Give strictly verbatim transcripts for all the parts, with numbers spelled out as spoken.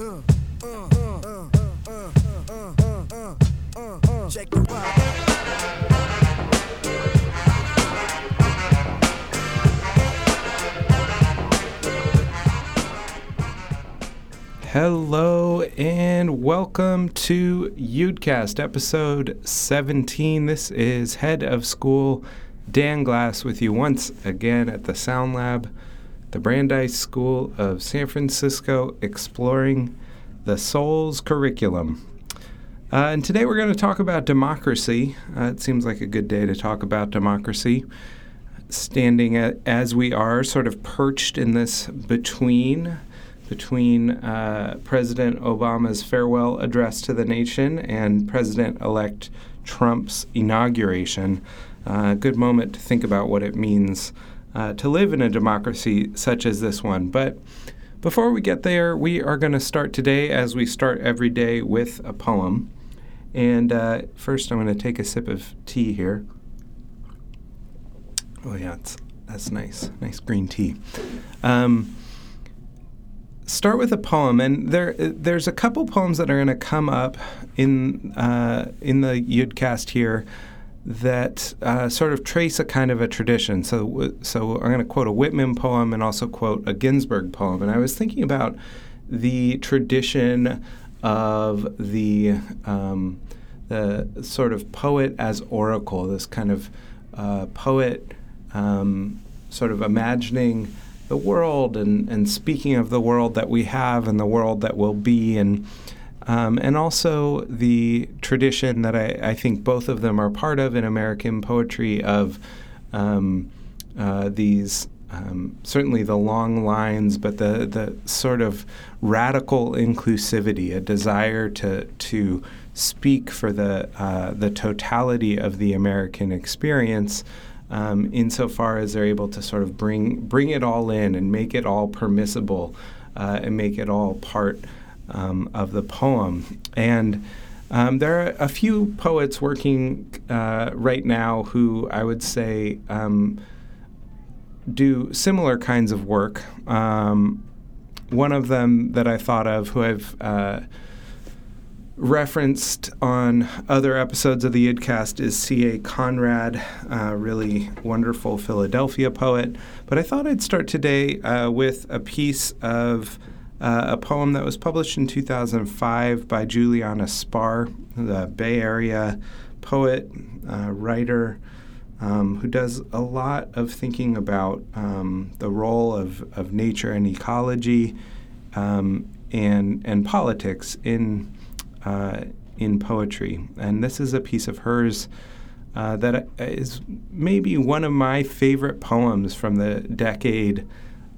Check the Hello and welcome to Yudcast episode seventeen. This is head of school Dan Glass with you once again at the Sound Lab, the Brandeis School of San Francisco, exploring the Souls Curriculum. Uh, and today we're going to talk about democracy. Uh, it seems like a good day to talk about democracy, standing at, as we are, sort of perched in this between, between uh, President Obama's farewell address to the nation and President-elect Trump's inauguration. Uh, good moment to think about what it means Uh, to live in a democracy such as this one. But before we get there, we are going to start today, as we start every day, with a poem. And uh, first, I'm going to take a sip of tea here. Oh, yeah, it's, that's nice. Nice green tea. Um, start with a poem. And there, there's a couple poems that are going to come up in, uh, in the Yudcast here that uh, sort of trace a kind of a tradition. So so I'm going to quote a Whitman poem and also quote a Ginsberg poem. And I was thinking about the tradition of the, um, the sort of poet as oracle, this kind of uh, poet um, sort of imagining the world and, and speaking of the world that we have and the world that will be, and Um, and also the tradition that I, I think both of them are part of in American poetry of um, uh, these, um, certainly the long lines, but the, the sort of radical inclusivity, a desire to to speak for the, uh, the totality of the American experience um, insofar as they're able to sort of bring, bring it all in and make it all permissible uh, and make it all part Um, of the poem. And um, there are a few poets working uh, right now who I would say um, do similar kinds of work. Um, one of them that I thought of, who I've uh, referenced on other episodes of the Yudcast, is C A Conrad, a really wonderful Philadelphia poet. But I thought I'd start today uh, with a piece of Uh, a poem that was published in two thousand five by Juliana Spahr, the Bay Area poet, uh, writer, um, who does a lot of thinking about um, the role of, of nature and ecology um, and and politics in uh, in poetry. And this is a piece of hers uh, that is maybe one of my favorite poems from the decade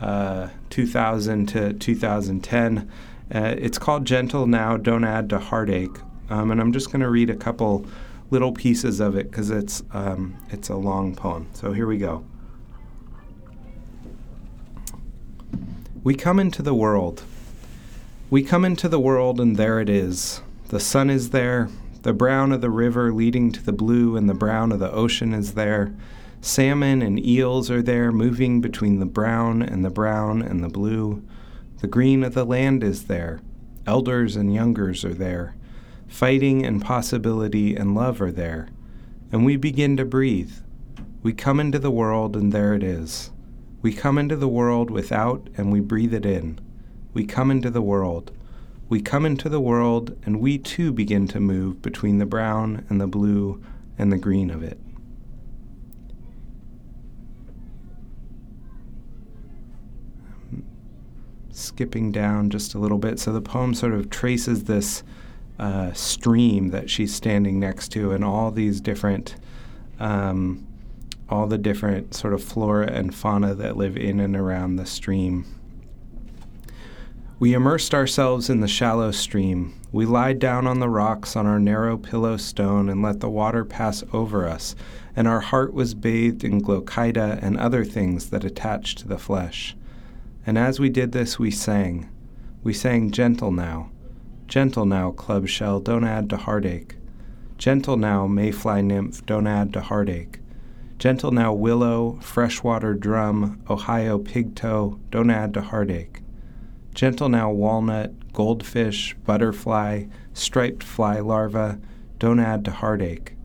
Uh, two thousand to two thousand ten. Uh, it's called Gentle Now, Don't Add to Heartache. Um, and I'm just going to read a couple little pieces of it because it's, um, it's a long poem. So here we go. We come into the world. We come into the world and there it is. The sun is there. The brown of the river leading to the blue and the brown of the ocean is there. Salmon and eels are there, moving between the brown and the brown and the blue. The green of the land is there. Elders and youngers are there. Fighting and possibility and love are there. And we begin to breathe. We come into the world and there it is. We come into the world without and we breathe it in. We come into the world. We come into the world and we too begin to move between the brown and the blue and the green of it. Skipping down just a little bit. So the poem sort of traces this uh, stream that she's standing next to and all these different, um, all the different sort of flora and fauna that live in and around the stream. We immersed ourselves in the shallow stream. We lied down on the rocks on our narrow pillow stone and let the water pass over us, and our heart was bathed in glochida and other things that attach to the flesh. And as we did this, we sang. We sang gentle now. Gentle now, clubshell, don't add to heartache. Gentle now, mayfly nymph, don't add to heartache. Gentle now, willow, freshwater drum, Ohio pigtoe, don't add to heartache. Gentle Now walnut, goldfish, butterfly, striped fly larva, Don't Add to Heartache.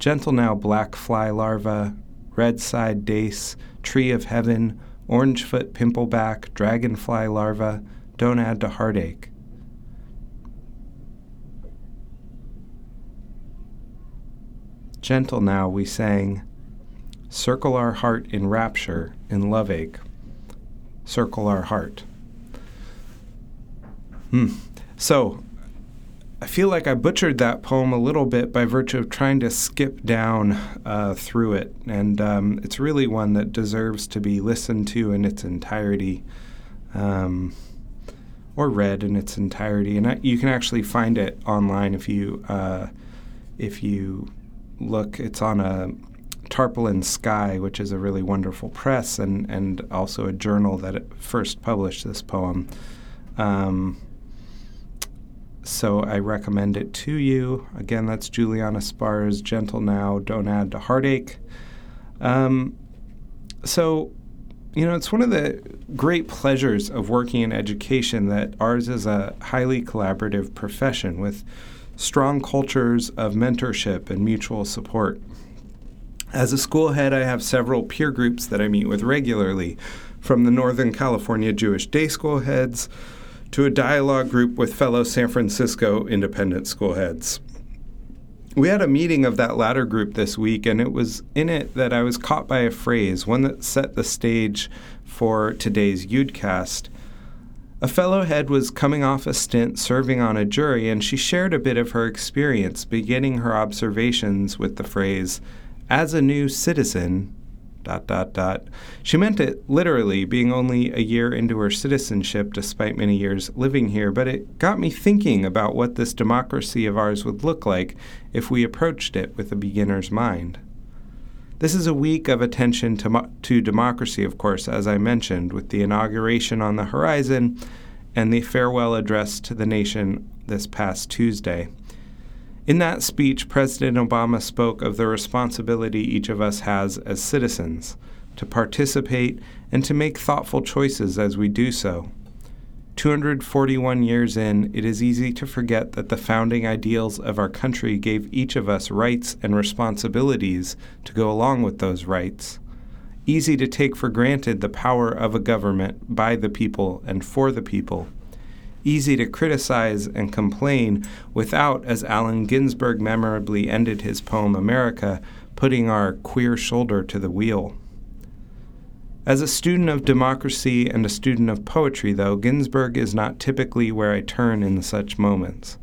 Gentle Now black fly larva, redside dace, tree of heaven, orangefoot pimple back, dragonfly larva, Don't Add to Heartache. Gentle Now we sang, circle our heart in rapture, in loveache. Circle our heart. Hmm. So I feel like I butchered that poem a little bit by virtue of trying to skip down uh, through it. And um, it's really one that deserves to be listened to in its entirety, um, or read in its entirety. And I, you can actually find it online if you uh, if you look. It's on a Tarpaulin Sky, which is a really wonderful press and, and also a journal that first published this poem. Um, so I recommend it to you. Again, that's Juliana Spahr's Gentle Now, Don't Add to Heartache. Um, so, you know, it's one of the great pleasures of working in education that ours is a highly collaborative profession with strong cultures of mentorship and mutual support. As a school head, I have several peer groups that I meet with regularly, from the Northern California Jewish Day School heads to a dialogue group with fellow San Francisco independent school heads. We had a meeting of that latter group this week, and it was in it that I was caught by a phrase, one that set the stage for today's Yudcast. A fellow head was coming off a stint serving on a jury, and she shared a bit of her experience, beginning her observations with the phrase, as a new citizen, dot, dot, dot. She meant it literally, being only a year into her citizenship despite many years living here, but it got me thinking about what this democracy of ours would look like if we approached it with a beginner's mind. This is a week of attention to, mo- to democracy, of course, as I mentioned, with the inauguration on the horizon and the farewell address to the nation this past Tuesday. In that speech, President Obama spoke of the responsibility each of us has as citizens to participate and to make thoughtful choices as we do so. two hundred forty-one years in, it is easy to forget that the founding ideals of our country gave each of us rights and responsibilities to go along with those rights. Easy to take for granted the power of a government by the people and for the people. Easy to criticize and complain without, as Allen Ginsberg memorably ended his poem America, putting our queer shoulder to the wheel. As a student of democracy and a student of poetry, though, Ginsberg is not typically where I turn in such moments.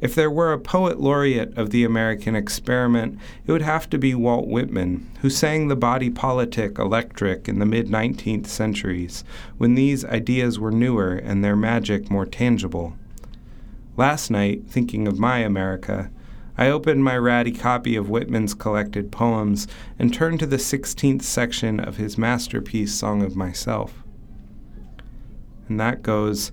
If there were a poet laureate of the American experiment, it would have to be Walt Whitman, who sang the body politic electric in the mid-nineteenth centuries, when these ideas were newer and their magic more tangible. Last night, thinking of my America, I opened my ratty copy of Whitman's collected poems and turned to the sixteenth section of his masterpiece, Song of Myself. And that goes,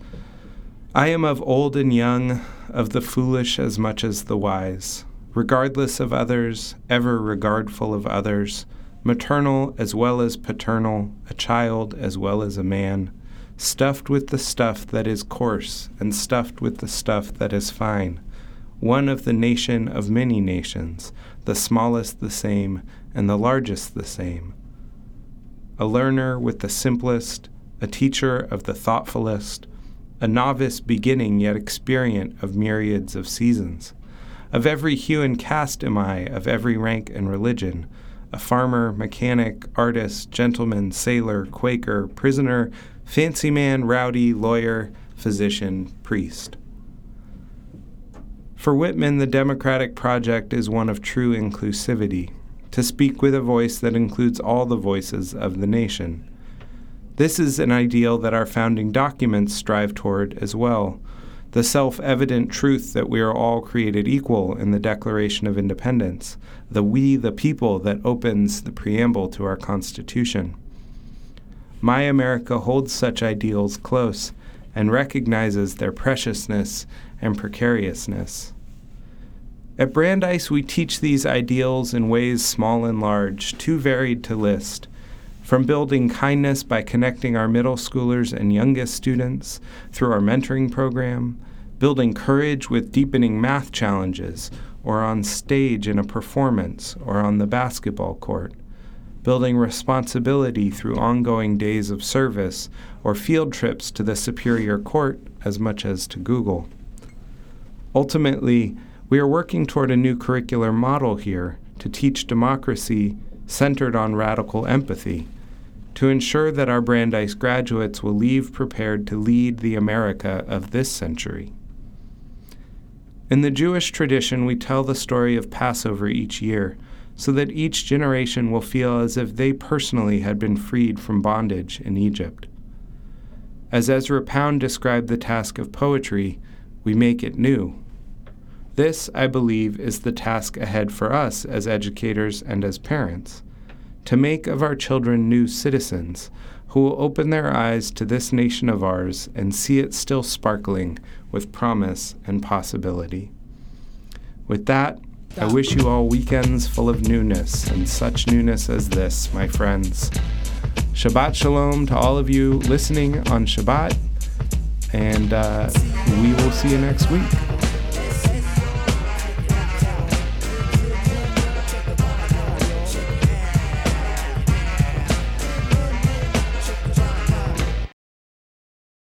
I am of old and young, of the foolish as much as the wise, regardless of others, ever regardful of others, maternal as well as paternal, a child as well as a man, stuffed with the stuff that is coarse and stuffed with the stuff that is fine, one of the nation of many nations, the smallest the same and the largest the same, a learner with the simplest, a teacher of the thoughtfulest, a novice beginning yet experient of myriads of seasons. Of every hue and caste am I, of every rank and religion, a farmer, mechanic, artist, gentleman, sailor, Quaker, prisoner, fancy man, rowdy, lawyer, physician, priest. For Whitman, the democratic project is one of true inclusivity, to speak with a voice that includes all the voices of the nation. This is an ideal that our founding documents strive toward as well, the self-evident truth that we are all created equal in the Declaration of Independence, the we the people that opens the preamble to our Constitution. My America holds such ideals close and recognizes their preciousness and precariousness. At Brandeis, we teach these ideals in ways small and large, too varied to list, From building kindness by connecting our middle schoolers and youngest students through our mentoring program, building courage with deepening math challenges, or on stage in a performance, or on the basketball court, building responsibility through ongoing days of service or field trips to the Superior Court as much as to Google. Ultimately, we are working toward a new curricular model here to teach democracy centered on radical empathy, to ensure that our Brandeis graduates will leave prepared to lead the America of this century. In the Jewish tradition, we tell the story of Passover each year, so that each generation will feel as if they personally had been freed from bondage in Egypt. As Ezra Pound described the task of poetry, we make it new. This, I believe, is the task ahead for us as educators and as parents, to make of our children new citizens who will open their eyes to this nation of ours and see it still sparkling with promise and possibility. With that, I wish you all weekends full of newness, and such newness as this, my friends. Shabbat shalom to all of you listening on Shabbat, and uh, we will see you next week.